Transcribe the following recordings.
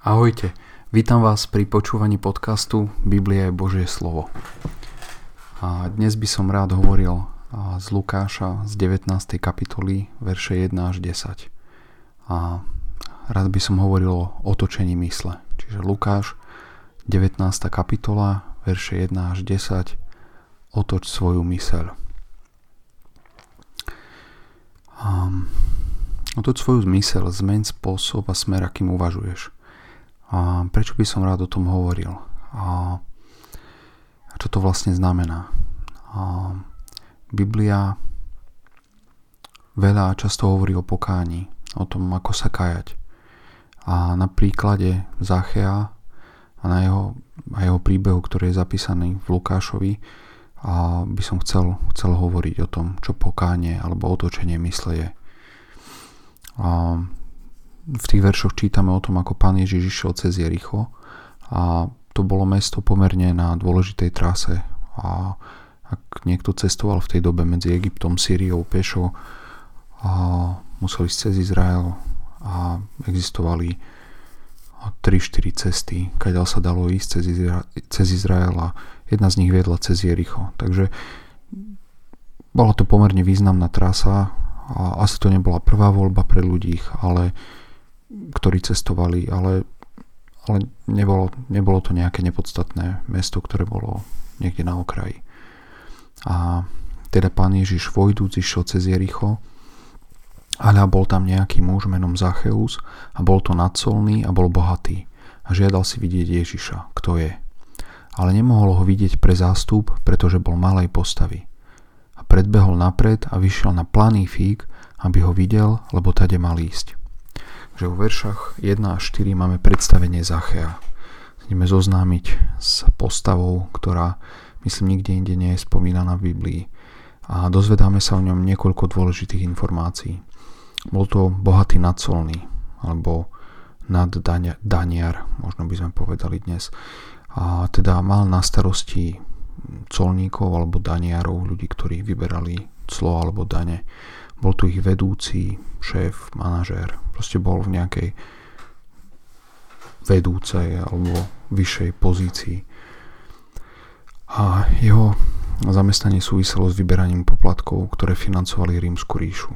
Ahojte, vítam vás pri počúvaní podcastu Biblia je Božie slovo. A dnes by som rád hovoril z Lukáša z 19. kapitoly verše 1 až 10. A rád by som hovoril o otočení mysle. Čiže Lukáš 19. kapitola verše 1 až 10. Otoč svoju myseľ. Otoč svoju myseľ, zmeň spôsob a smer, akým uvažuješ. A prečo by som rád o tom hovoril? A čo to vlastne znamená? Biblia veľa často hovorí o pokání, o tom, ako sa kajať. A na príklade Zachea a na jeho príbehu, ktorý je zapísaný v Lukášovi, a by som chcel hovoriť o tom, čo pokánie alebo otočenie mysle je. A v tých veršoch čítame o tom, ako Pán Ježiš išiel cez Jericho a to bolo mesto pomerne na dôležitej trase, a ak niekto cestoval v tej dobe medzi Egyptom, Sýriou, pešo a musel ísť cez Izrael a existovali 3-4 cesty, kadiaľ sa dalo ísť cez Izrael a jedna z nich viedla cez Jericho. Takže bola to pomerne významná trasa a asi to nebola prvá voľba pre ľudí, ale ktorí cestovali, ale nebolo to nejaké nepodstatné mesto, ktoré bolo niekde na okraji. A teda Pán Ježiš vojdúc išiel cez Jericho, ale bol tam nejaký muž menom Zacheus a bol to nadcolný a bol bohatý a žiadal si vidieť Ježiša, kto je. Ale nemohol ho vidieť pre zástup, pretože bol malej postavy. A predbehol napred a vyšiel na planý fík, aby ho videl, lebo tade mal ísť. Takže vo veršach 1 až 4 máme predstavenie Zachea. Ideme zoznámiť s postavou, ktorá myslím nikde inde nie je spomínaná v Biblii. A dozvedáme sa o ňom niekoľko dôležitých informácií. Bol to bohatý nadcolný, alebo naddaniar, možno by sme povedali dnes. A teda mal na starosti colníkov alebo daniarov, ľudí, ktorí vyberali clo alebo dane. Bol tu ich vedúci, šéf, manažér. Proste bol v nejakej vedúcej alebo vyššej pozícii. A jeho zamestnanie súviselo s vyberaním poplatkov, ktoré financovali Rímsku ríšu.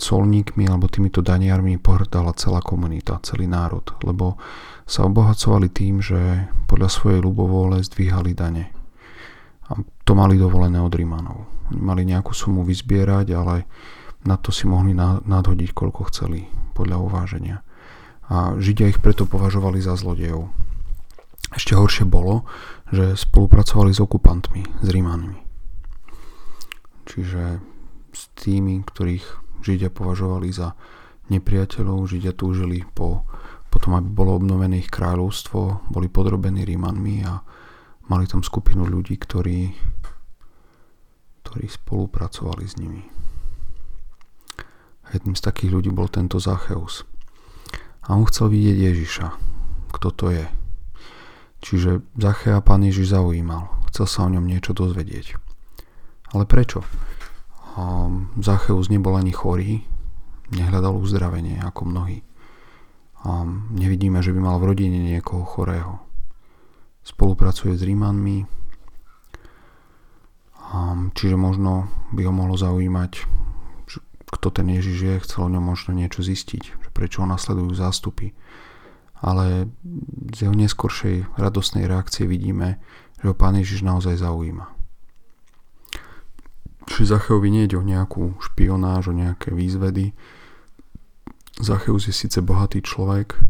Colníkmi alebo týmito daniarmi pohrdala celá komunita, celý národ, lebo sa obohacovali tým, že podľa svojej ľubovôle zdvíhali dane. A to mali dovolené od Rímanov. Oni mali nejakú sumu vyzbierať, ale na to si mohli nadhodiť, koľko chceli, podľa uváženia. A Židia ich preto považovali za zlodejov. Ešte horšie bolo, že spolupracovali s okupantmi, s Rímanmi. Čiže s tými, ktorých Židia považovali za nepriateľov. Židia túžili po tom, aby bolo obnovené ich kráľovstvo, boli podrobení Rímanmi a mali tam skupinu ľudí, ktorí spolupracovali s nimi. A jedným z takých ľudí bol tento Zacheus. A on chcel vidieť Ježiša, kto to je. Čiže Zachea Pán Ježiš zaujímal. Chcel sa o ňom niečo dozvedieť. Ale prečo? Zacheus nebol ani chorý, nehľadal uzdravenie ako mnohí. Nevidíme, že by mal v rodine niekoho chorého. Spolupracuje s Rímanmi, čiže možno by ho mohlo zaujímať, kto ten Ježiš je, chcel o ňom možno niečo zistiť, prečo ho nasledujú zástupy. Ale z jeho neskoršej radosnej reakcie vidíme, že ho Pán Ježiš naozaj zaujíma. Čiže Zacheovi nejde o nejakú špionáž, o nejaké výzvedy. Zacheus je síce bohatý človek,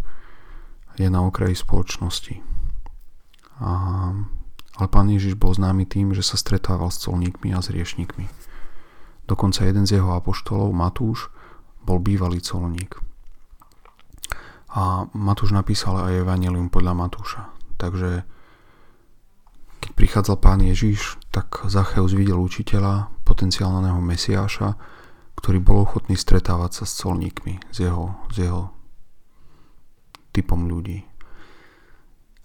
je na okraji spoločnosti. Ale Pán Ježiš bol známy tým, že sa stretával s colníkmi a s riešnikmi. Dokonca jeden z jeho apoštolov, Matúš, bol bývalý colník. A Matúš napísal aj evanjelium podľa Matúša. Takže keď prichádzal Pán Ježiš, tak Zacheus videl učiteľa, potenciálneho Mesiáša, ktorý bol ochotný stretávať sa s colníkmi, s jeho typom ľudí.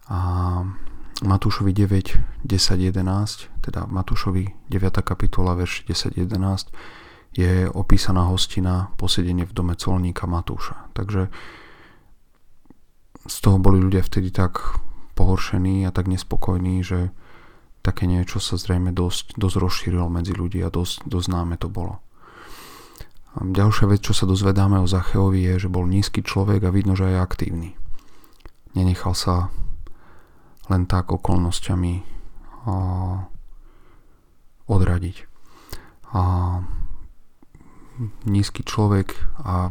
A Matúšovi 9, 10, 11, teda Matúšovi 9. kapitola, verš 10, 11, je opísaná hostina posedenie v dome colníka Matúša. Takže z toho boli ľudia vtedy tak pohoršení a tak nespokojní, že také niečo sa zrejme dosť rozšírilo medzi ľudí a dosť známe to bolo. A ďalšia vec, čo sa dozvedáme o Zacheovi, je, že bol nízky človek a vidno, že je aktívny. Nenechal sa len tak okolnostiami odradiť. A nízky človek a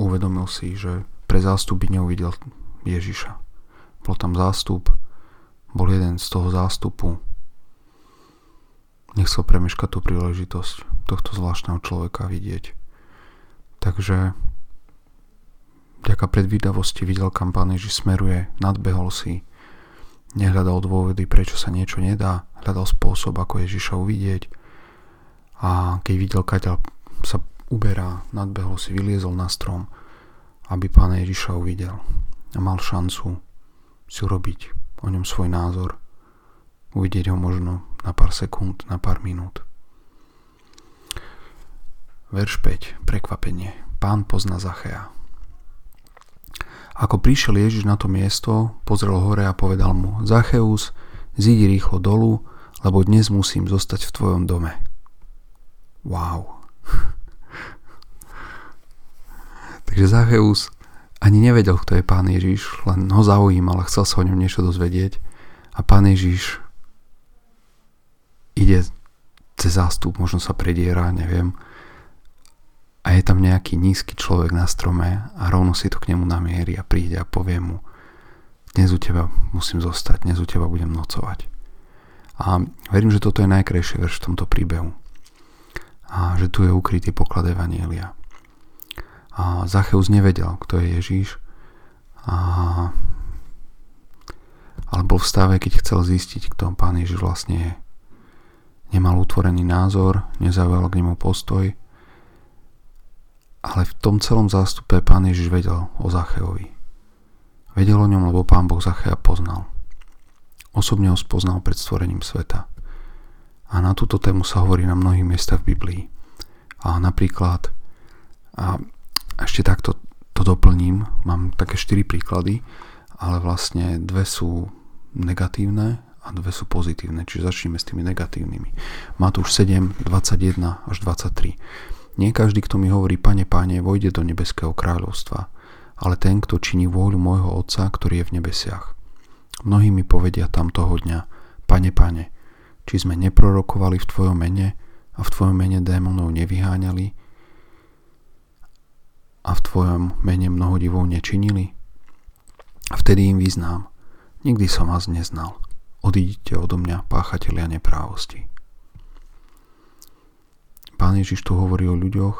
uvedomil si, že pre zástup by neuvidel Ježiša. Bol tam zástup, bol jeden z toho zástupu. Nechcel premeškať tú príležitosť tohto zvláštneho človeka vidieť. Takže vďaka predvídavosti videl, kam Pán Ježiš smeruje, nadbehol si. Nehľadal dôvody, prečo sa niečo nedá, hľadal spôsob, ako Ježiša uvidieť, a keď videl, kaďa sa uberá, nadbehol si, vyliezol na strom, aby Pána Ježiša uvidel a mal šancu si urobiť o ňom svoj názor, uvidieť ho možno na pár sekúnd, na pár minút. Verš 5, prekvapenie. Pán pozná Zachea. Ako prišiel Ježiš na to miesto, pozrel hore a povedal mu: Zacheus, zídi rýchlo dolu, lebo dnes musím zostať v tvojom dome. Wow. Takže Zacheus ani nevedel, kto je Pán Ježiš, len ho zaujímal a chcel sa o ňom niečo dozvedieť. A Pán Ježiš ide cez zástup, možno sa prediera, neviem. A je tam nejaký nízky človek na strome a rovno si to k nemu namierí a príde a povie mu: dnes u teba musím zostať, dnes u teba budem nocovať. A verím, že toto je najkrajší verš v tomto príbehu. A že tu je ukrytý poklad Evanjelia. A Zacheus nevedel, kto je Ježíš, ale bol v stave, keď chcel zistiť, kto Pán Ježiš vlastne je. Nemal utvorený názor, nezaujal k nemu postoj, ale v tom celom zástupe Pán Ježiš vedel o Zacheovi. Vedel o ňom, lebo Pán Boh Zachea poznal. Osobne ho spoznal pred stvorením sveta. A na túto tému sa hovorí na mnohých miestach v Biblii. A napríklad, a ešte takto to doplním, mám také 4 príklady, ale vlastne 2 sú negatívne a 2 sú pozitívne. Čiže začneme s tými negatívnymi. Matúš 7, 21 až 23. Nie každý, kto mi hovorí: Pane, Pane, vojde do nebeského kráľovstva, ale ten, kto činí vôľu môjho Otca, ktorý je v nebesiach. Mnohí mi povedia tam toho dňa: Pane, Pane, či sme neprorokovali v tvojom mene a v tvojom mene démonov nevyháňali a v tvojom mene mnoho divov nečinili? A vtedy im vyznám: nikdy som vás neznal. Odídite odo mňa, páchatelia neprávosti. Pán Ježiš tu hovorí o ľuďoch,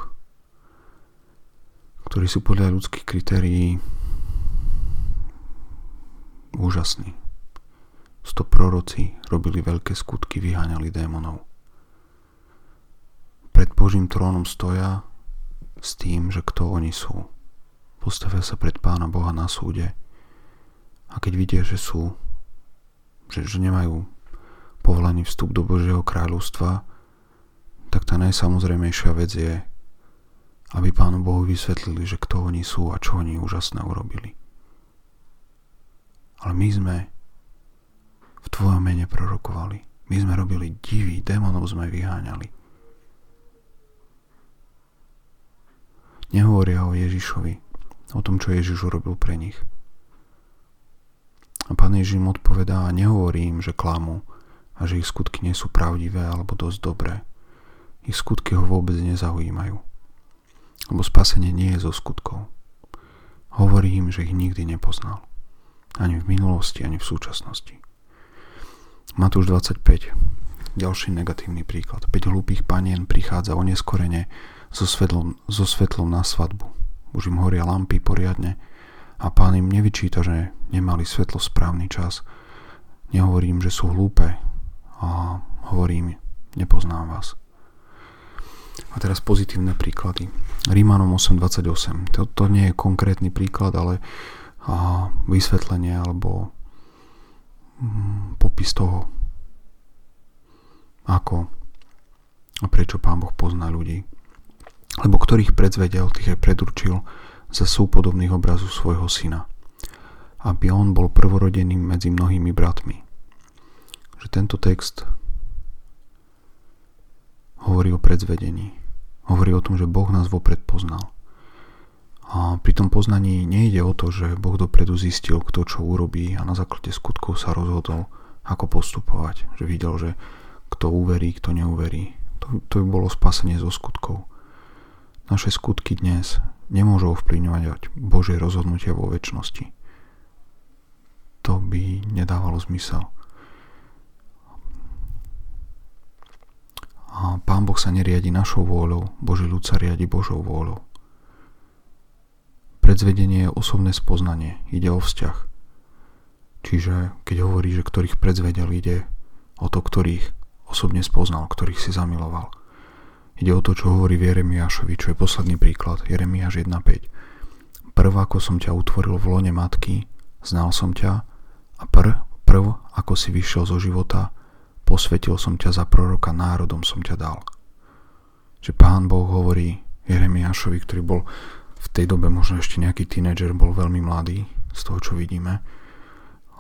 ktorí sú podľa ľudských kritérií úžasní. 100 proroci robili veľké skutky, vyháňali démonov. Pred Božím trónom stoja s tým, že kto oni sú. Postavia sa pred Pána Boha na súde a keď vidia, že sú, že nemajú povolený vstup do Božieho kráľovstva, tak tá najsamozrejmejšia vec je, aby Pánu Bohu vysvetlili, že kto oni sú a čo oni úžasné urobili. Ale my sme v tvojom mene prorokovali. My sme robili divy, démonov sme vyháňali. Nehovoria o Ježišovi, o tom, čo Ježiš urobil pre nich. A Pán Ježiš im odpovedá a nehovorí im, že klamú a že ich skutky nie sú pravdivé alebo dosť dobré. Ich skutky ho vôbec nezaujímajú, lebo spasenie nie je zo skutkov. Hovorí im, že ich nikdy nepoznal. Ani v minulosti, ani v súčasnosti. Matúš 25. Ďalší negatívny príklad. 5 hlúpých panien prichádza oneskorene so svetlom na svadbu. Už im horia lampy poriadne a Pán im nevyčíta, že nemali svetlo správny čas. Nehovorí im, že sú hlúpe, a hovorí im: nepoznám vás. A teraz pozitívne príklady. Rímanom 8.28. To nie je konkrétny príklad, ale vysvetlenie alebo popis toho, ako a prečo Pán Boh pozná ľudí. lebo ktorých predzvedel, tých aj predurčil za súpodobných obrazu svojho syna, aby on bol prvorodeným medzi mnohými bratmi. Že tento text hovorí o predzvedení. Hovorí o tom, že Boh nás vopred poznal. A pri tom poznaní nejde o to, že Boh dopredu zistil, kto čo urobí a na základe skutkov sa rozhodol, ako postupovať. Že videl, že kto uverí, kto neuverí. To by bolo spasenie zo skutkov. Naše skutky dnes nemôžu ovplyvňovať Božie rozhodnutia vo večnosti. To by nedávalo zmysel. A Pán Boh sa neriadi našou vôľou, Boží ľud sa riadi Božou vôľou. Predzvedenie je osobné spoznanie, ide o vzťah. Čiže keď hovorí, že ktorých predzvedel, ide o to, ktorých osobne spoznal, ktorých si zamiloval. Ide o to, čo hovorí v Jeremiášovi, čo je posledný príklad, Jeremiáš 1.5. Prv, ako som ťa utvoril v lone matky, znal som ťa, a prv, ako si vyšiel zo života, posvetil som ťa za proroka, národom som ťa dal. Že Pán Boh hovorí Jeremiášovi, ktorý bol v tej dobe možno ešte nejaký tínedžer, bol veľmi mladý, z toho, čo vidíme.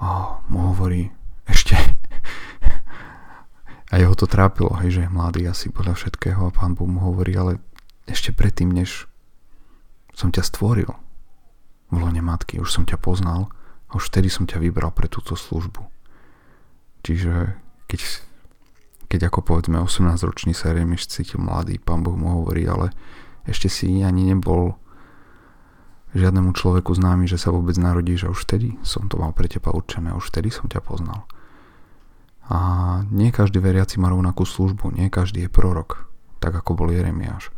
A mu hovorí ešte. A jeho to trápilo, hej, že je mladý asi podľa všetkého. A Pán Boh mu hovorí, ale ešte predtým, než som ťa stvoril v lone matky, už som ťa poznal a už vtedy som ťa vybral pre túto službu. Čiže keď ako povedzme 18-ročný sa Jeremiáš cítil mladý, Pán Boh mu hovorí, ale ešte si ani nebol žiadnemu človeku známy, že sa vôbec narodíš, a už vtedy som to mal pre teba určené, už vtedy som ťa poznal. A nie každý veriaci má rovnakú službu, nie každý je prorok, tak ako bol Jeremiáš,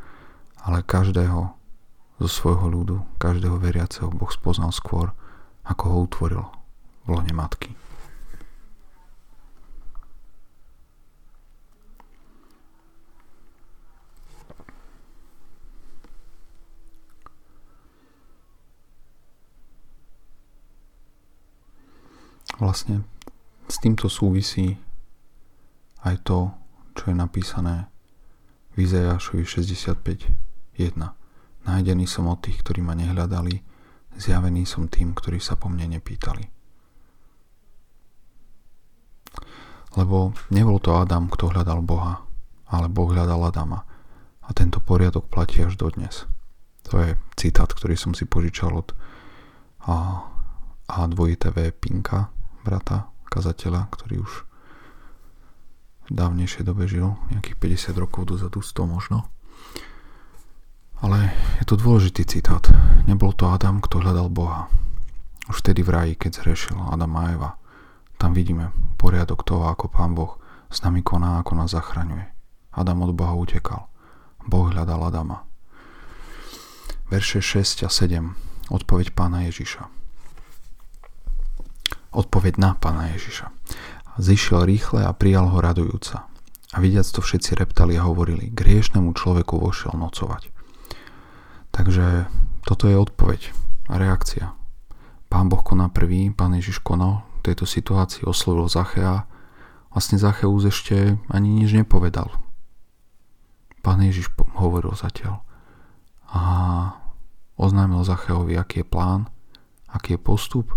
ale každého zo svojho ľudu, každého veriaceho Boh spoznal skôr, ako ho utvoril v lone matky. Vlastne s týmto súvisí aj to, čo je napísané v Izaiášovi 65.1. Nájdený som od tých, ktorí ma nehľadali, zjavený som tým, ktorí sa po mne nepýtali. Lebo nebol to Adam, kto hľadal Boha, ale Boh hľadal Adama. A tento poriadok platí až dodnes. To je citát, ktorý som si požičal od A2TV Pinka, brata, kazateľa, ktorý už v dávnejšej dobe žil, nejakých 50 rokov dozadu, 100 možno. Ale je to dôležitý citát. Nebol to Adam, kto hľadal Boha. Už vtedy v ráji, keď zhrešil Adam a Eva. Tam vidíme poriadok toho, ako Pán Boh s nami koná, ako nás zachraňuje. Adam od Boha utekal. Boh hľadal Adama. Verše 6 a 7. Odpoveď Pána Ježiša. Odpoveď na Pána Ježiša. Zišiel rýchle a prijal ho radujúca. A vidiac to, všetci reptali a hovorili, k hriešnemu človeku vošiel nocovať. Takže toto je odpoveď a reakcia. Pán Boh koná prvý, Pán Ježiš konal, v tejto situácii oslovil Zachea. Vlastne Zacheus ešte ani nič nepovedal. Pán Ježiš hovoril zatiaľ. A oznámil Zacheovi, aký je plán, aký je postup.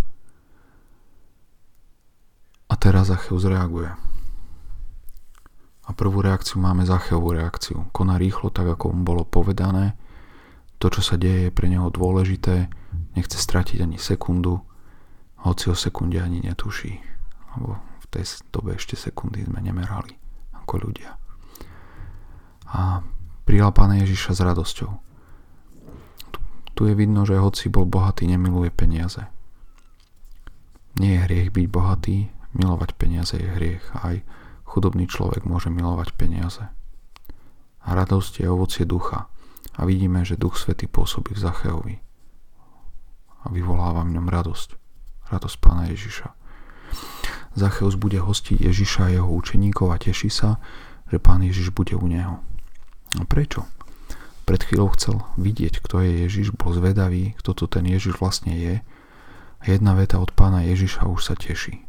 A teraz Zacheus reaguje. A prvú reakciu máme Zacheovú reakciu. Koná rýchlo, tak ako mu bolo povedané. To, čo sa deje, je pre neho dôležité. Nechce stratiť ani sekundu. Hoci o sekunde ani netuší. Lebo v tej dobe ešte sekundy sme nemerali ako ľudia. A prijal Pána Ježiša s radosťou. Tu je vidno, že hoci bol bohatý, nemiluje peniaze. Nie je hriech byť bohatý, milovať peniaze je hriech, a aj chudobný človek môže milovať peniaze. A radosť je ovocie ducha. A vidíme, že Duch Svätý pôsobí v Zacheovi. A vyvoláva v ňom radosť. Radosť Pána Ježiša. Zacheus bude hostiť Ježiša a jeho učeníkov a teší sa, že Pán Ježiš bude u neho. A prečo? Pred chvíľou chcel vidieť, kto je Ježiš, bol zvedavý, kto to ten Ježiš vlastne je. A jedna veta od Pána Ježiša už sa teší.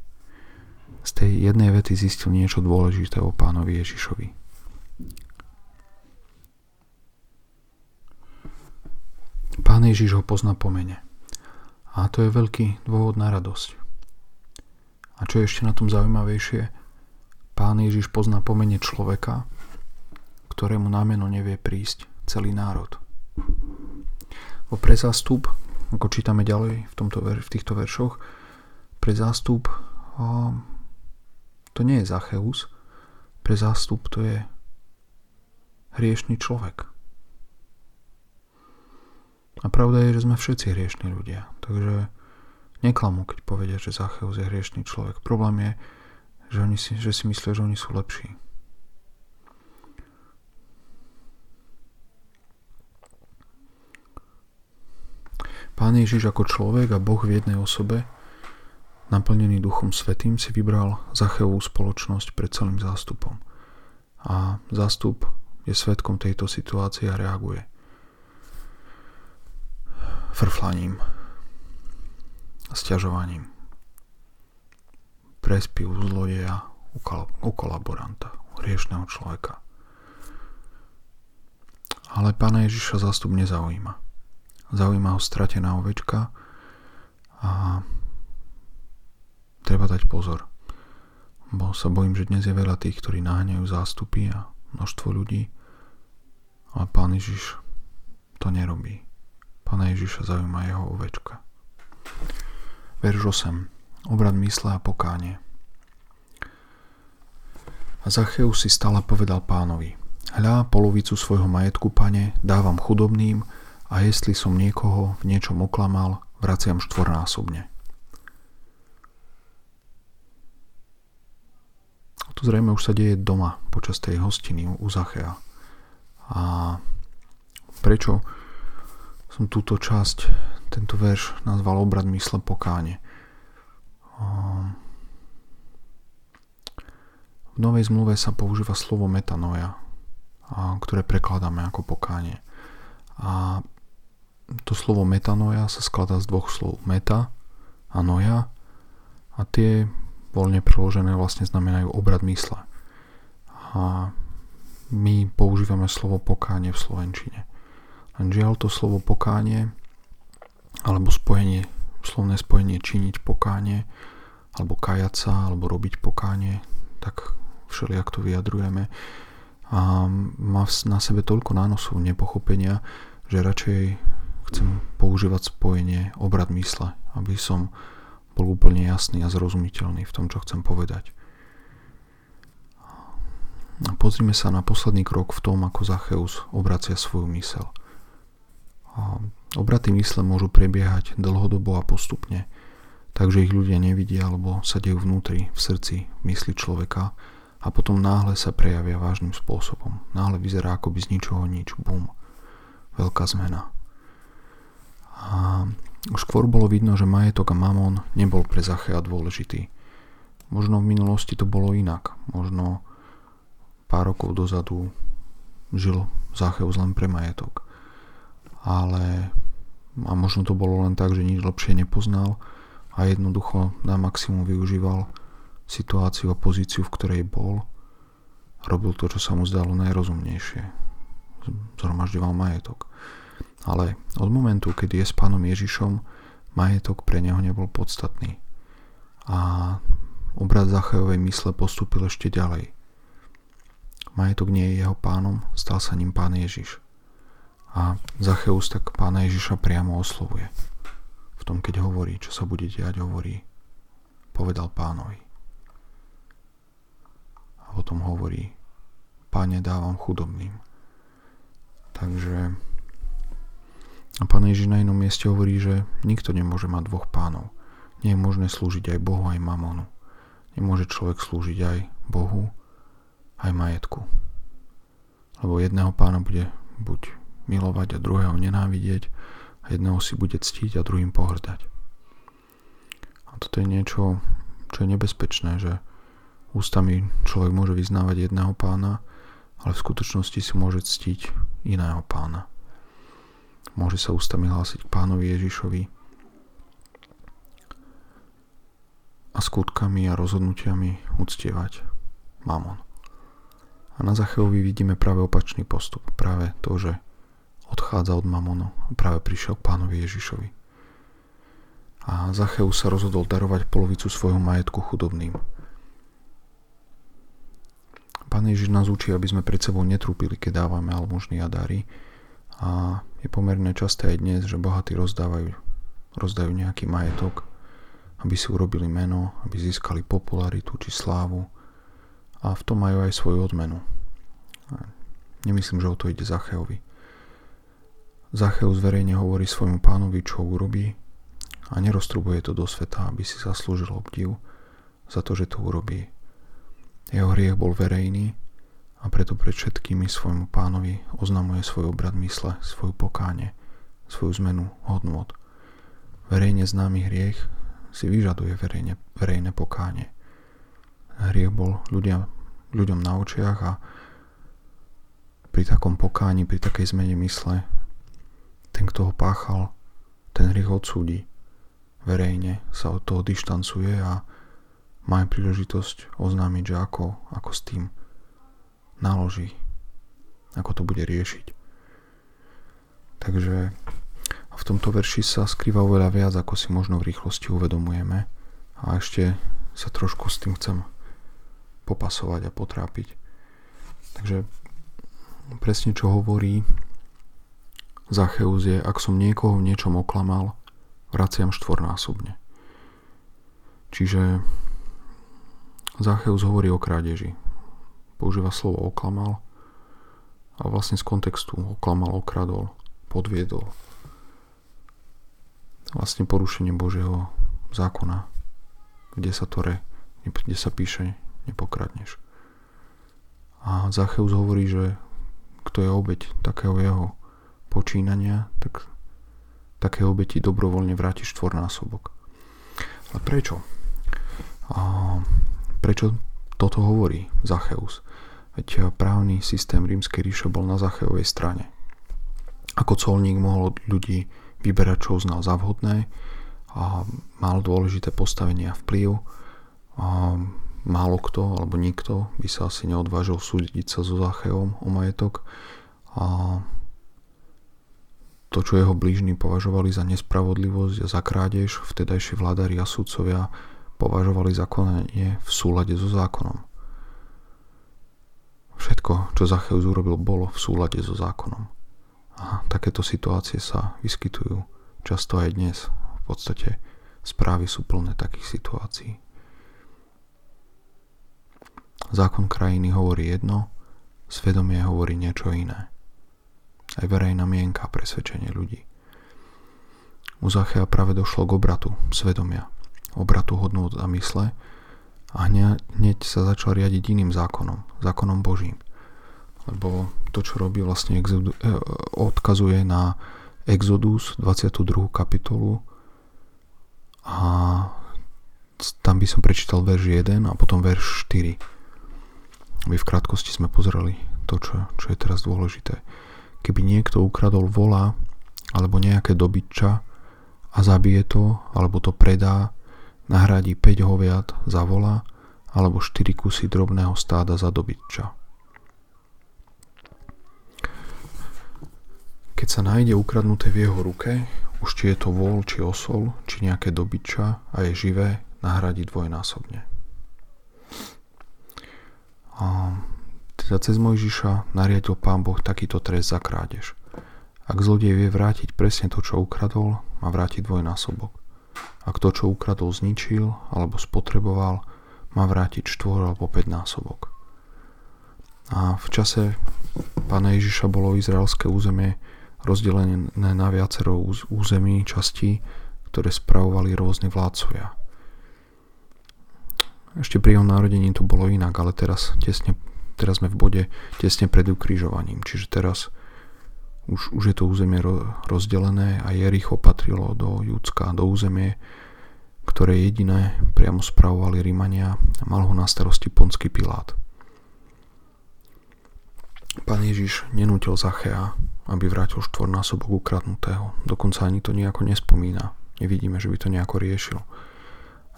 Z tej jednej vety zistil niečo dôležité o Pánovi Ježišovi. Pán Ježiš ho pozná po mene. A to je veľký dôvod na radosť. A čo je ešte na tom zaujímavejšie, Pán Ježiš pozná po mene človeka, ktorému na meno nevie prísť celý národ. O prezástup, ako čítame ďalej v týchto veršoch, prezástup to nie je Zacheus, prezástup to je hriešny človek. A pravda je, že sme všetci hriešni ľudia. Takže neklamú, keď povedia, že Zacheus je hriešný človek. Problém je, že si myslia, že oni sú lepší. Pán Ježiš ako človek a Boh v jednej osobe, naplnený Duchom Svätým, si vybral Zacheovú spoločnosť pred celým zástupom. A zástup je svedkom tejto situácie a reaguje frflaním a sťažovaním. Prespí u zlodeja, u kolaboranta, u hriešneho človeka. Ale Pána Ježiša zástup nezaujíma. Zaujíma ho stratená ovečka a treba dať pozor. Bo sa bojím, že dnes je veľa tých, ktorí nahňajú zástupy a množstvo ľudí, ale Pán Ježiš to nerobí. Pána Ježiša zaujíma jeho ovečka. Verš 8. Obrat mysle a pokánie. A Zacheus si stál a povedal Pánovi: Hľa, polovicu svojho majetku, Pane, dávam chudobným a jestli som niekoho v niečom oklamal, vraciam štvornásobne. To zrejme už sa deje doma počas tej hostiny u Zachea. A prečo som túto časť, tento verš nazval obrat mysle pokánie. V Novej zmluve sa používa slovo metanoia, ktoré prekladáme ako pokánie. A to slovo metanoia sa skladá z dvoch slov. Meta a noia. A tie voľne preložené vlastne znamenajú obrat mysle. A my používame slovo pokánie v slovenčine. Žiaľ, to slovo pokánie alebo spojenie, slovné spojenie činiť pokánie alebo kajať sa, alebo robiť pokánie, tak všelijak to vyjadrujeme, a má na sebe toľko nánosov nepochopenia, že radšej chcem používať spojenie obrat mysle, aby som bol úplne jasný a zrozumiteľný v tom, čo chcem povedať. Pozrime sa na posledný krok v tom, ako Zacheus obracia svoju myseľ. Obraty mysle môžu prebiehať dlhodobo a postupne, takže ich ľudia nevidia, alebo sa dejú vnútri, v srdci, v mysli človeka a potom náhle sa prejavia vážnym spôsobom. Náhle vyzerá akoby z ničoho nič. Bum. Veľká zmena. A už skôr bolo vidno, že majetok a mamon nebol pre Zachea dôležitý. Možno v minulosti to bolo inak. Možno pár rokov dozadu žil Zacheus len pre majetok. A možno to bolo len tak, že nič lepšie nepoznal a jednoducho na maximum využíval situáciu a pozíciu, v ktorej bol. Robil to, čo sa mu zdalo najrozumnejšie. Zhromažďoval majetok. Ale od momentu, keď je s Pánom Ježišom, majetok pre neho nebol podstatný. A obrat Zachejovej mysle postúpil ešte ďalej. Majetok nie je jeho pánom, stal sa ním Pán Ježiš. A Zacheus tak Pána Ježiša priamo oslovuje. V tom, keď hovorí, čo sa bude diať, hovorí: Povedal Pánovi. A potom hovorí: Páne, dávam chudobným. Takže a Pán Ježiš na inom mieste hovorí, že nikto nemôže mať dvoch pánov. Nie je možné slúžiť aj Bohu, aj mamonu. Nemôže človek slúžiť aj Bohu, aj majetku. Lebo jedného pána bude buď milovať a druhého nenávidieť, a jedného si bude ctiť a druhým pohrdať. A toto je niečo, čo je nebezpečné, že ústami človek môže vyznávať jedného pána, ale v skutočnosti si môže ctiť iného pána. Môže sa ústami hlásiť k Pánovi Ježišovi a skutkami a rozhodnutiami uctievať mamon. A na Zacheovi vidíme práve opačný postup, práve to, že odchádza od mamonu a práve prišiel k pánovi Ježišovi. A Zacheus sa rozhodol darovať polovicu svojho majetku chudobným. Pán Ježiš nás učí, aby sme pred sebou netrúpili, keď dávame almužny a dary. A je pomerne časté aj dnes, že bohatí rozdajú nejaký majetok, aby si urobili meno, aby získali popularitu či slávu, a v tom majú aj svoju odmenu. Nemyslím, že o to ide Zacheovi. Zacheus verejne hovorí svojmu pánovi, čo urobí, a neroztrubuje to do sveta, aby si zaslúžil obdiv za to, že to urobí. Jeho hriech bol verejný a preto pred všetkými svojmu pánovi oznamuje svoj obrad mysle, svoju pokánie, svoju zmenu hodnôt. Verejne známy hriech si vyžaduje verejné pokánie. Hriech bol ľuďom na očiach a pri takom pokáni, pri takej zmene mysle, ten, kto ho páchal, ten hriech odsúdi. Verejne sa od toho dištancuje a má aj príležitosť oznámiť, že ako s tým naloží, ako to bude riešiť. Takže v tomto verši sa skrýva oveľa viac, ako si možno v rýchlosti uvedomujeme, a ešte sa trošku s tým chcem popasovať a potrápiť. Takže presne čo hovorí Zacheus je, ak som niekoho v niečom oklamal, vraciam štvornásobne. Čiže Zacheus hovorí o krádeži. Používa slovo oklamal a vlastne z kontextu oklamal, okradol, podviedol. Vlastne porušenie Božieho zákona, kde sa píše nepokradneš. A Zacheus hovorí, že kto je obeť takého jeho počínania, tak také obeti dobrovoľne vráti štvornásobok. Ale prečo? Prečo toto hovorí Zacheus? Veď právny systém Rímskej ríše bol na Zacheovej strane. Ako colník mohol od ľudí vyberať, čo uznal za vhodné, a mal dôležité postavenie a vplyv, a málo kto alebo nikto by sa asi neodvážil súdiť sa so Zacheom o majetok, a to, čo jeho blížni považovali za nespravodlivosť a za krádež, vtedajší vládari a sudcovia považovali za konanie v súlade so zákonom. Všetko, čo Zacheus urobil, bolo v súlade so zákonom. A takéto situácie sa vyskytujú často aj dnes. V podstate správy sú plné takých situácií. Zákon krajiny hovorí jedno, svedomie hovorí niečo iné. Aj verejná mienka, presvedčenie ľudí. U Zachea práve došlo k obratu svedomia, obratu hodnôt a mysle, a hneď sa začal riadiť iným zákonom, zákonom Božím. Lebo to, čo robí, vlastne odkazuje na Exodus 22. kapitolu, a tam by som prečítal verš 1 a potom verš 4. My v krátkosti sme pozreli to, čo je teraz dôležité. Keby niekto ukradol vola alebo nejaké dobytča a zabije to, alebo to predá, nahradí 5 hoviat za vola alebo 4 kusy drobného stáda za dobytča. Keď sa nájde ukradnuté v jeho ruke, už či je to vol, či osol, či nejaké dobytča, a je živé, nahradí dvojnásobne. A teda cez Mojžiša nariadil Pán Boh takýto trest za krádež. Ak zlodej vie vrátiť presne to, čo ukradol, má vrátiť dvojnásobok. Ak to, čo ukradol, zničil alebo spotreboval, má vrátiť 4 alebo 5 násobok. A v čase Pána Ježiša bolo izraelské územie rozdelené na viacero území, častí, ktoré spravovali rôzne vládcovia. Ešte pri jeho narodení to bolo inak, ale teraz sme v bode tesne pred ukrižovaním, čiže teraz už je to územie rozdelené a Jericho patrilo do Júdska, do územie, ktoré jediné priamo spravovali Rímania, a mal ho na starosti Ponský Pilát. Pán Ježiš nenútil Zachea, aby vrátil štvornásobok ukradnutého. Dokonca ani to nejako nespomína. Nevidíme, že by to nejako riešil.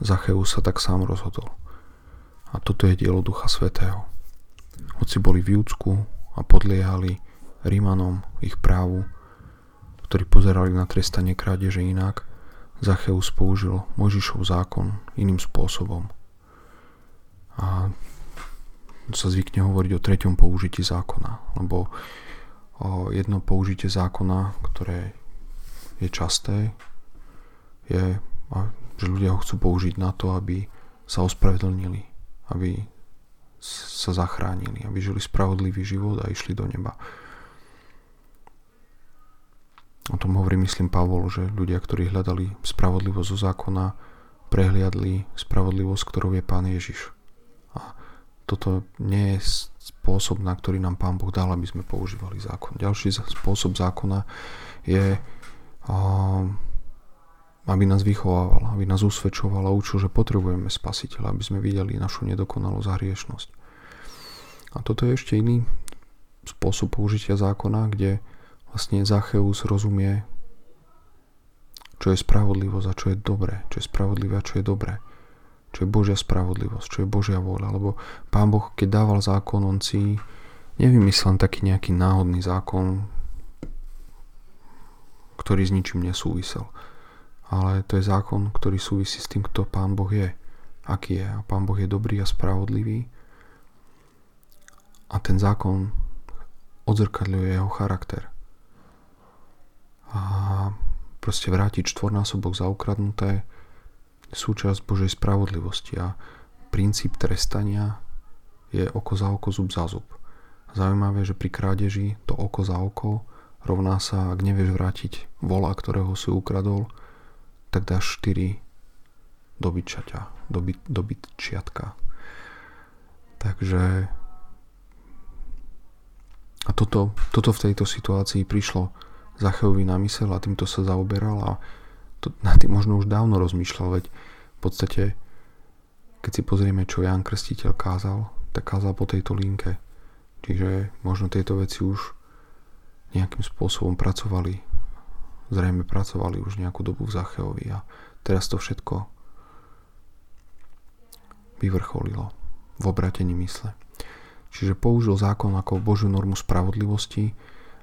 Zacheus sa tak sám rozhodol. A toto je dielo Ducha Svätého. Hoci boli v Júdsku a podliehali Rímanom, ich právu, ktorí pozerali na trestanie krádeže inak, Zacheus použil Mojžišov zákon iným spôsobom. A sa zvykne hovoriť o treťom použití zákona, lebo jedno použitie zákona, ktoré je časté, je, že ľudia ho chcú použiť na to, aby sa ospravedlnili, aby sa zachránili, aby žili spravodlivý život a išli do neba. O tom hovorí, myslím, Pavol, že ľudia, ktorí hľadali spravodlivosť zo zákona, prehliadli spravodlivosť, ktorou je Pán Ježiš. A toto nie je spôsob, na ktorý nám Pán Boh dal, aby sme používali zákon. Ďalší spôsob zákona je, aby nás vychovával, aby nás usvedčoval a učil, že potrebujeme Spasiteľa, aby sme videli našu nedokonalosť a hriešnosť. A toto je ešte iný spôsob použitia zákona, kde vlastne Zacheus rozumie, čo je spravodlivosť a čo je dobré, čo je spravodlivé a čo je dobré, čo je Božia spravodlivosť, čo je Božia vôľa, lebo Pán Boh, keď dával zákon, on si nevymyslel taký nejaký náhodný zákon, ktorý s ničím nesúvisel, ale to je zákon, ktorý súvisí s tým, kto Pán Boh je, aký je, a Pán Boh je dobrý a spravodlivý a ten zákon odzrkadľuje jeho charakter. A proste vrátiť štvornásobok za ukradnuté súčasť Božej spravodlivosti a princíp trestania je oko za oko, zub za zub. Zaujímavé, že pri krádeži to oko za oko rovná sa, ak nevieš vrátiť vola, ktorého si ukradol, tak dáš 4 dobytčiatka. Takže a toto v tejto situácii prišlo Zacheovi na myseľ a týmto sa zaoberal a na tým možno už dávno rozmýšľal, veď v podstate keď si pozrieme, čo Ján Krstiteľ kázal, tak kázal po tejto linke, čiže možno tieto veci už nejakým spôsobom zrejme pracovali už nejakú dobu v Zacheovi a teraz to všetko vyvrcholilo v obratení mysle. Čiže použil zákon ako Božiu normu spravodlivosti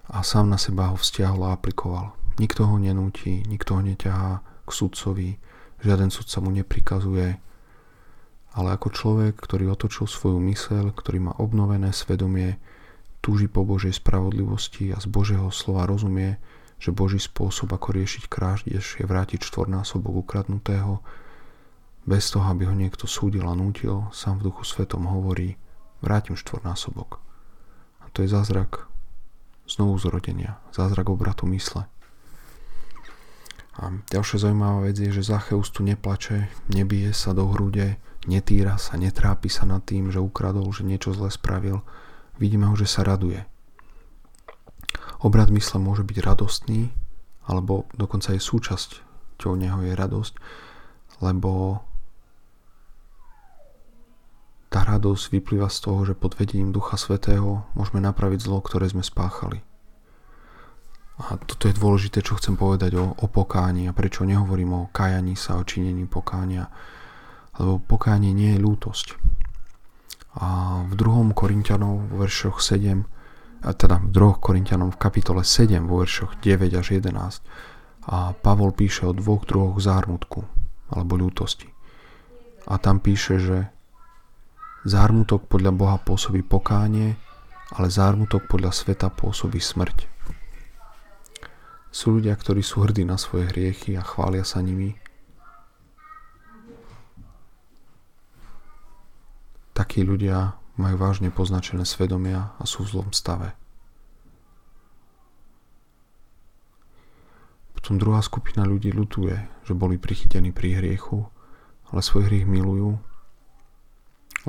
a sám na seba ho vzťahol a aplikoval. Nikto ho nenúti, nikto ho neťahá k sudcovi, žiaden sudca mu neprikazuje, ale ako človek, ktorý otočil svoju myseľ, ktorý má obnovené svedomie, túži po Božej spravodlivosti a z Božého slova rozumie, že Boží spôsob, ako riešiť krádež, je vrátiť štvornásobok ukradnutého, bez toho, aby ho niekto súdil a nútil, sám v Duchu Svätom hovorí: vrátim štvornásobok. A to je zázrak znovu zrodenia, zázrak obratu mysle. A ďalšia zaujímavá vec je, že Zacheus tu neplače, nebije sa do hrude, netýra sa, netrápi sa nad tým, že ukradol, že niečo zle spravil. Vidíme ho, že sa raduje. Obrat mysle môže byť radostný, alebo dokonca je súčasťou neho je radosť, lebo tá radosť vyplýva z toho, že pod vedením Ducha Svätého môžeme napraviť zlo, ktoré sme spáchali. A toto je dôležité, čo chcem povedať o pokáni a prečo nehovorím o kajaní sa, o činení pokánia. Lebo pokánie nie je ľútosť. A v 2. Korinťanom vo veršoch 7, teda v 2. Korinťanom v kapitole 7 vo veršoch 9 až 11 a Pavol píše o dvoch druhoch zármutku alebo ľútosti. A tam píše, že zármutok podľa Boha pôsobí pokánie, ale zármutok podľa sveta pôsobí smrť. Sú ľudia, ktorí sú hrdí na svoje hriechy a chvália sa nimi. Takí ľudia majú vážne poznačené svedomia a sú v zlom stave. Potom druhá skupina ľudí ľutuje, že boli prichytení pri hriechu, ale svoj hriech milujú,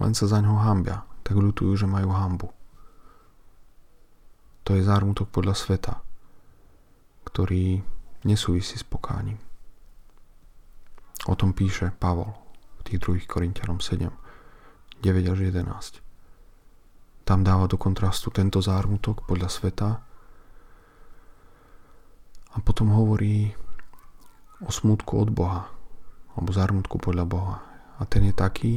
len sa zaňho hanbia, tak ľutujú, že majú hanbu. To je zármutok podľa sveta, ktorý nesúvisí s pokáním. O tom píše Pavol v tých 2. Korinťanom 7, 9 až 11. Tam dáva do kontrastu tento zármutok podľa sveta a potom hovorí o smútku od Boha, alebo zármutku podľa Boha. A ten je taký,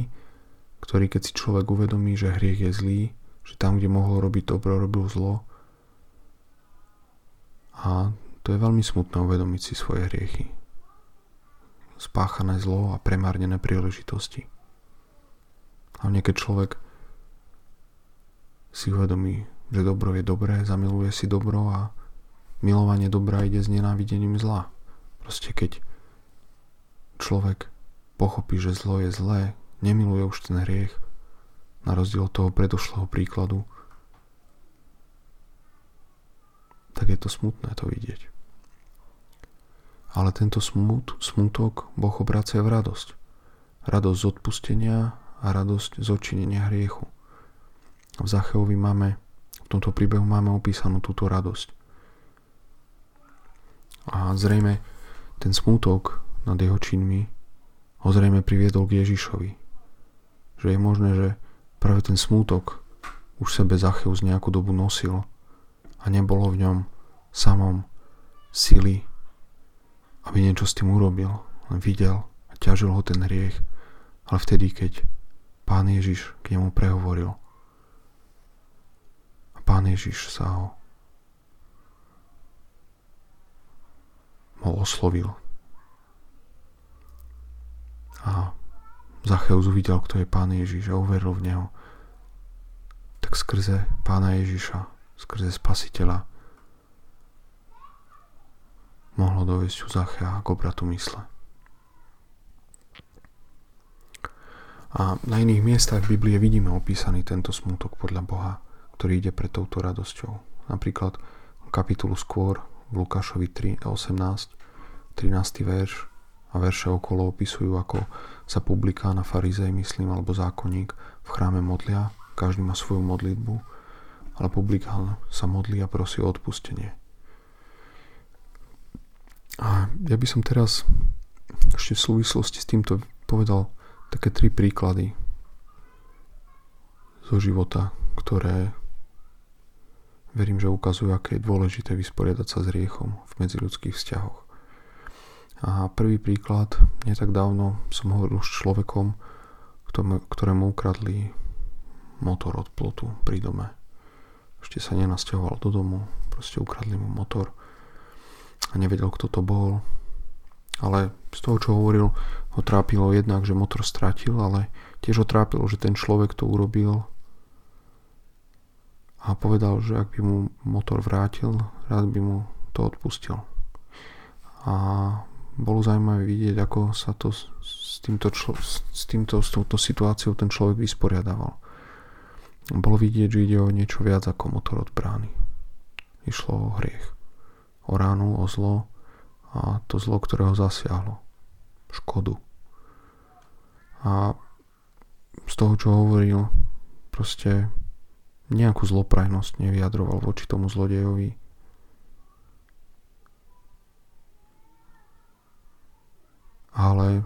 ktorý keď si človek uvedomí, že hriech je zlý, že tam, kde mohol robiť dobro, robil zlo, a to To je veľmi smutné uvedomiť si svoje hriechy, spáchané zlo a premárnené príležitosti. Hlavne keď človek si uvedomí, že dobro je dobré, zamiluje si dobro a milovanie dobra ide s nenávidením zla. Proste keď človek pochopí, že zlo je zlé, nemiluje už ten hriech, na rozdiel od toho predošlého príkladu, tak je to smutné to vidieť. Ale tento smutok Boh obracia v radosť. Radosť z odpustenia a radosť z odčinenia hriechu. V Zacheovi v tomto príbehu máme opísanú túto radosť. A zrejme ten smutok nad jeho činmi ho zrejme priviedol k Ježišovi. Že je možné, že práve ten smutok už sebe Zacheus nejakú dobu nosil a nebolo v ňom samom sily, aby niečo s tým urobil, len videl a ťažil ho ten hriech, ale vtedy, keď Pán Ježiš k nemu prehovoril a Pán Ježiš sa ho oslovil a Zacheus uvidel, kto je Pán Ježiš a uveril v neho, tak skrze Pána Ježiša, skrze Spasiteľa, mohlo dojsť u Zachea k obratu mysle. A na iných miestach v Biblii vidíme opísaný tento smutok podľa Boha, ktorý ide pred touto radosťou. Napríklad kapitolu skôr v Lukášovi 3:18, 13. verš a verše okolo opisujú, ako sa publikán a farizej, myslím, alebo zákonník v chráme modlia, každý má svoju modlitbu, ale publikán sa modlí a prosí o odpustenie. A ja by som teraz ešte v súvislosti s týmto povedal také 3 príklady zo života, ktoré verím, že ukazujú, aké je dôležité vysporiadať sa s hriechom v medziľudských vzťahoch. A prvý príklad, nie tak dávno som hovoril s človekom, ktorému ukradli motor od plotu pri dome. Ešte sa nenasťahoval do domu, proste ukradli mu motor a nevedel, kto to bol. Ale z toho, čo hovoril, ho trápilo jednak, že motor stratil, ale tiež ho trápilo, že ten človek to urobil, a povedal, že ak by mu motor vrátil, rád by mu to odpustil. A bolo zaujímavé vidieť, ako sa to s touto situáciou ten človek vysporiadaval. Bolo vidieť, že ide o niečo viac ako motor od brány. Išlo o hriech, o ránu, o zlo, a to zlo, ktoré ho zasiahlo. Škodu. A z toho, čo hovoril, proste nejakú zloprajnosť nevyjadroval voči tomu zlodejovi. Ale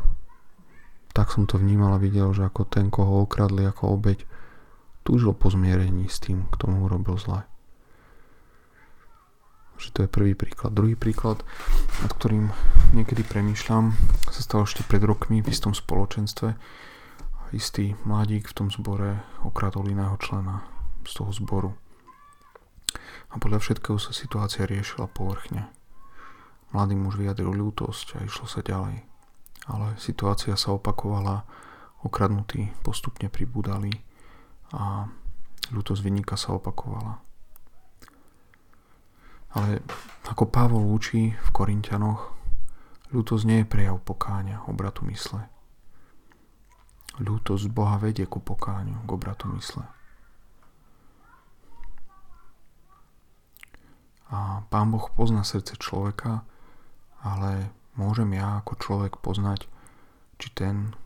tak som to vnímal a videl, že ako ten, koho okradli ako obeť, túžil po zmierení s tým, kto mu urobil zle. Že to je prvý príklad. Druhý príklad, nad ktorým niekedy premýšľam, sa stal ešte pred rokmi v istom spoločenstve. Istý mladík v tom zbore okradol iného člena z toho zboru. A podľa všetkého sa situácia riešila povrchne. Mladý muž vyjadril ľútosť a išlo sa ďalej. Ale situácia sa opakovala, okradnutí postupne pribúdali a ľútosť vinníka sa opakovala. Ale ako Pavol učí v Korinťanoch, ľútosť nie je prejav pokáňa, obratu mysle. Ľútosť Boha vedie ku pokáňu, k obratu mysle. A Pán Boh pozná srdce človeka, ale môžem ja ako človek poznať, či ten,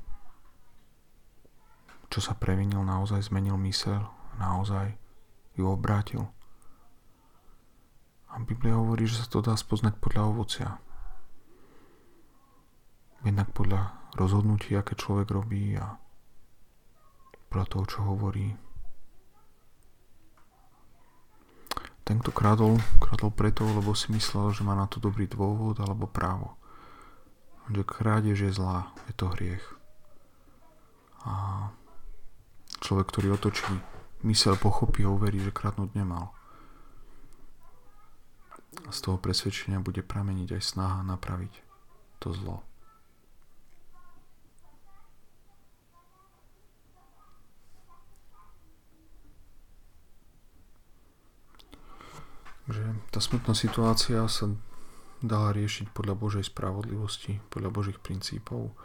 čo sa previnil, naozaj zmenil myseľ, naozaj ju obrátil. A Biblia hovorí, že sa to dá spoznať podľa ovocia. Jednak podľa rozhodnutí, aké človek robí, a podľa toho, čo hovorí. Ten, kto kradol preto, lebo si myslel, že má na to dobrý dôvod alebo právo. Že krádež je zlá, je to hriech. A človek, ktorý otočí myseľ, pochopí a uverí, že kradnúť nemal. A z toho presvedčenia bude prameniť aj snaha napraviť to zlo. Takže tá smutná situácia sa dala riešiť podľa Božej spravodlivosti, podľa Božích princípov,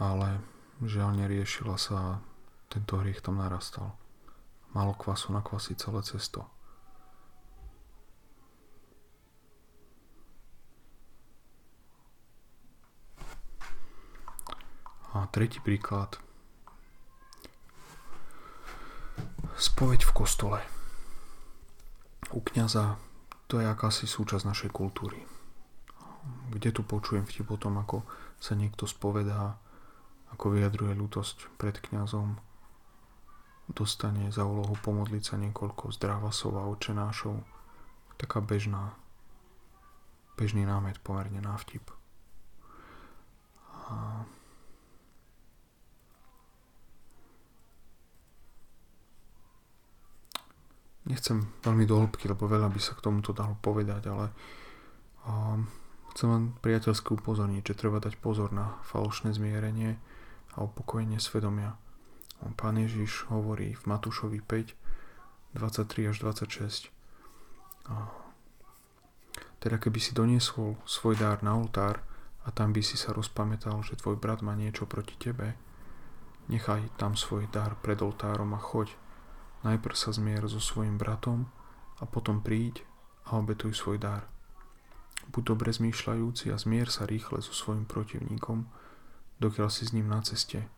ale žiaľ neriešila sa, tento hriech tam narastal. Málo kvasu nakvasí celé cesto. A tretí príklad. Spoveď v kostole. U kňaza to je akási súčasť našej kultúry. Kde tu počujem vtip o tom, ako sa niekto spovedá, ako vyjadruje ľútosť pred kňazom, dostane za úlohu pomodliť sa niekoľko zdrávasov a očenášov. Taká bežný námet, pomerne návtip. A nechcem veľmi do hĺbky, lebo veľa by sa k tomuto dalo povedať, ale chcem len priateľsky upozorniť, že treba dať pozor na falošné zmierenie a upokojenie svedomia. Pán Ježiš hovorí v Matúšovi 5, 23 až 26. Teda keby si doniesol svoj dár na oltár a tam by si sa rozpamätal, že tvoj brat má niečo proti tebe, nechaj tam svoj dár pred oltárom a choď. Najprv sa zmier so svojim bratom a potom príď a obetuj svoj dar. Buď dobre zmýšľajúci a zmier sa rýchle so svojim protivníkom, dokiaľ si s ním na ceste,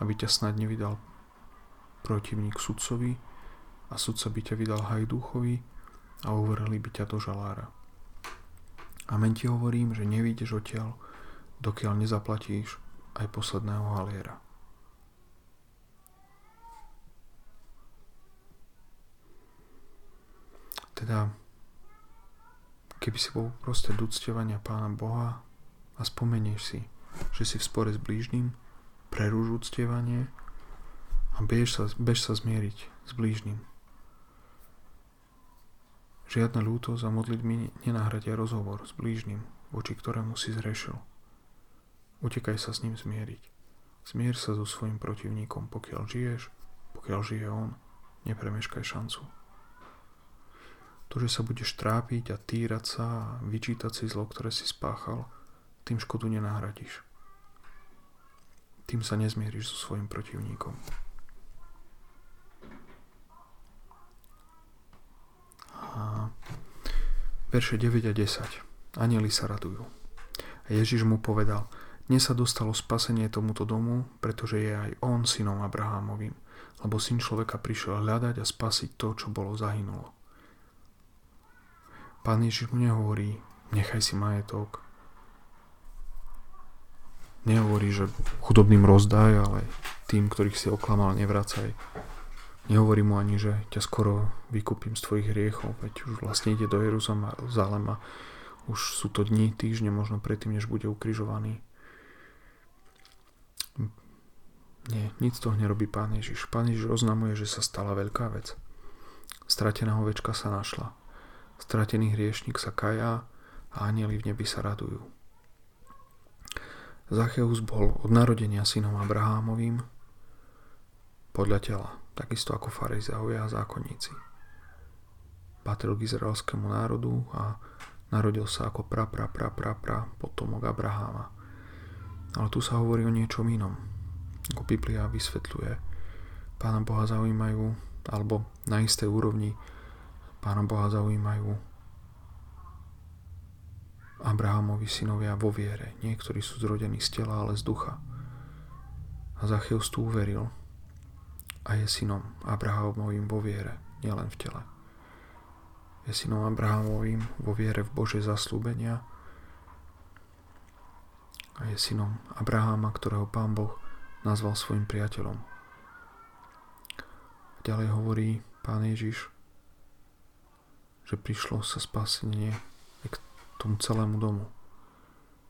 aby ťa snad nevydal protivník sudcovi a sudca by ťa vydal hajduchovi a uvrhli by ťa do žalára. Amen ti hovorím, že nevyjdeš odtiaľ, dokiaľ nezaplatíš aj posledného haliera. Teda, keby si bol proste uctievania Pána Boha a spomenieš si, že si v spore s blížnym, preruž uctievanie a bež sa zmieriť s blížnym. Žiadna ľútosť a modlitby nenahradia rozhovor s blížnym, voči ktorému si zrešil. Utekaj sa s ním zmieriť. Zmier sa so svojim protivníkom, pokiaľ žiješ, pokiaľ žije on, nepremeškaj šancu. To, že sa budeš trápiť a týrať sa a vyčítať si zlo, ktoré si spáchal, tým škodu nenahradiš. Tým sa nezmieríš so svojim protivníkom. A verše 9 a 10. Anjeli sa radujú. A Ježiš mu povedal, dnes sa dostalo spasenie tomuto domu, pretože je aj on synom Abrahámovým, lebo syn človeka prišiel hľadať a spasiť to, čo bolo zahynulo. Pán Ježiš mu nehovorí, nechaj si majetok. Nehovorí, že chudobným rozdaj, ale tým, ktorých si oklamal, nevracaj. Nehovorí mu ani, že ťa skoro vykúpim z tvojich hriechov, veď už vlastne ide do Jeruzalema. Už sú to dni, týždne, možno predtým, než bude ukrižovaný. Nie, nic toho nerobí Pán Ježiš. Pán Ježiš oznamuje, že sa stala veľká vec. Stratená ovečka sa našla. Stratený hriešnik sa kajá a anjeli v nebi sa radujú. Zacheus bol od narodenia synom Abrahámovým podľa tela, takisto ako farizeovia a zákonníci. Patril k izraelskému národu a narodil sa ako potomok Abraháma. Ale tu sa hovorí o niečom inom. Ako Biblia vysvetľuje, Pána Boha zaujímajú, alebo na istej úrovni Pána Boha zaujímajú Abrahamovi synovia vo viere. Niektorí sú zrodení z tela, ale z ducha. A Zacheus tu uveril a je synom Abrahamovým vo viere, nielen v tele. Je synom Abrahamovým vo viere v Božie zasľúbenia a je synom Abraháma, ktorého Pán Boh nazval svojim priateľom. A ďalej hovorí Pán Ježiš, že prišlo sa spasenie k tomu celému domu.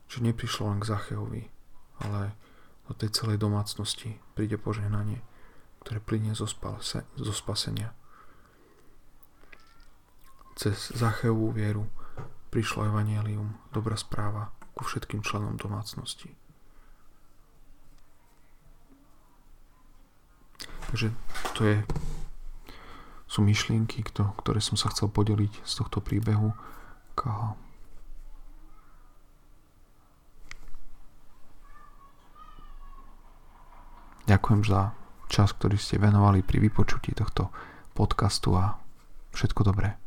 Že neprišlo len k Zacheovi, ale do tej celej domácnosti príde požehnanie, ktoré plynie zo spasenia. Cez Zacheovú vieru prišlo evanjelium, dobrá správa ku všetkým členom domácnosti. Takže to sú myšlienky, ktoré som sa chcel podeliť z tohto príbehu. Ďakujem za čas, ktorý ste venovali pri vypočutí tohto podcastu a všetko dobré.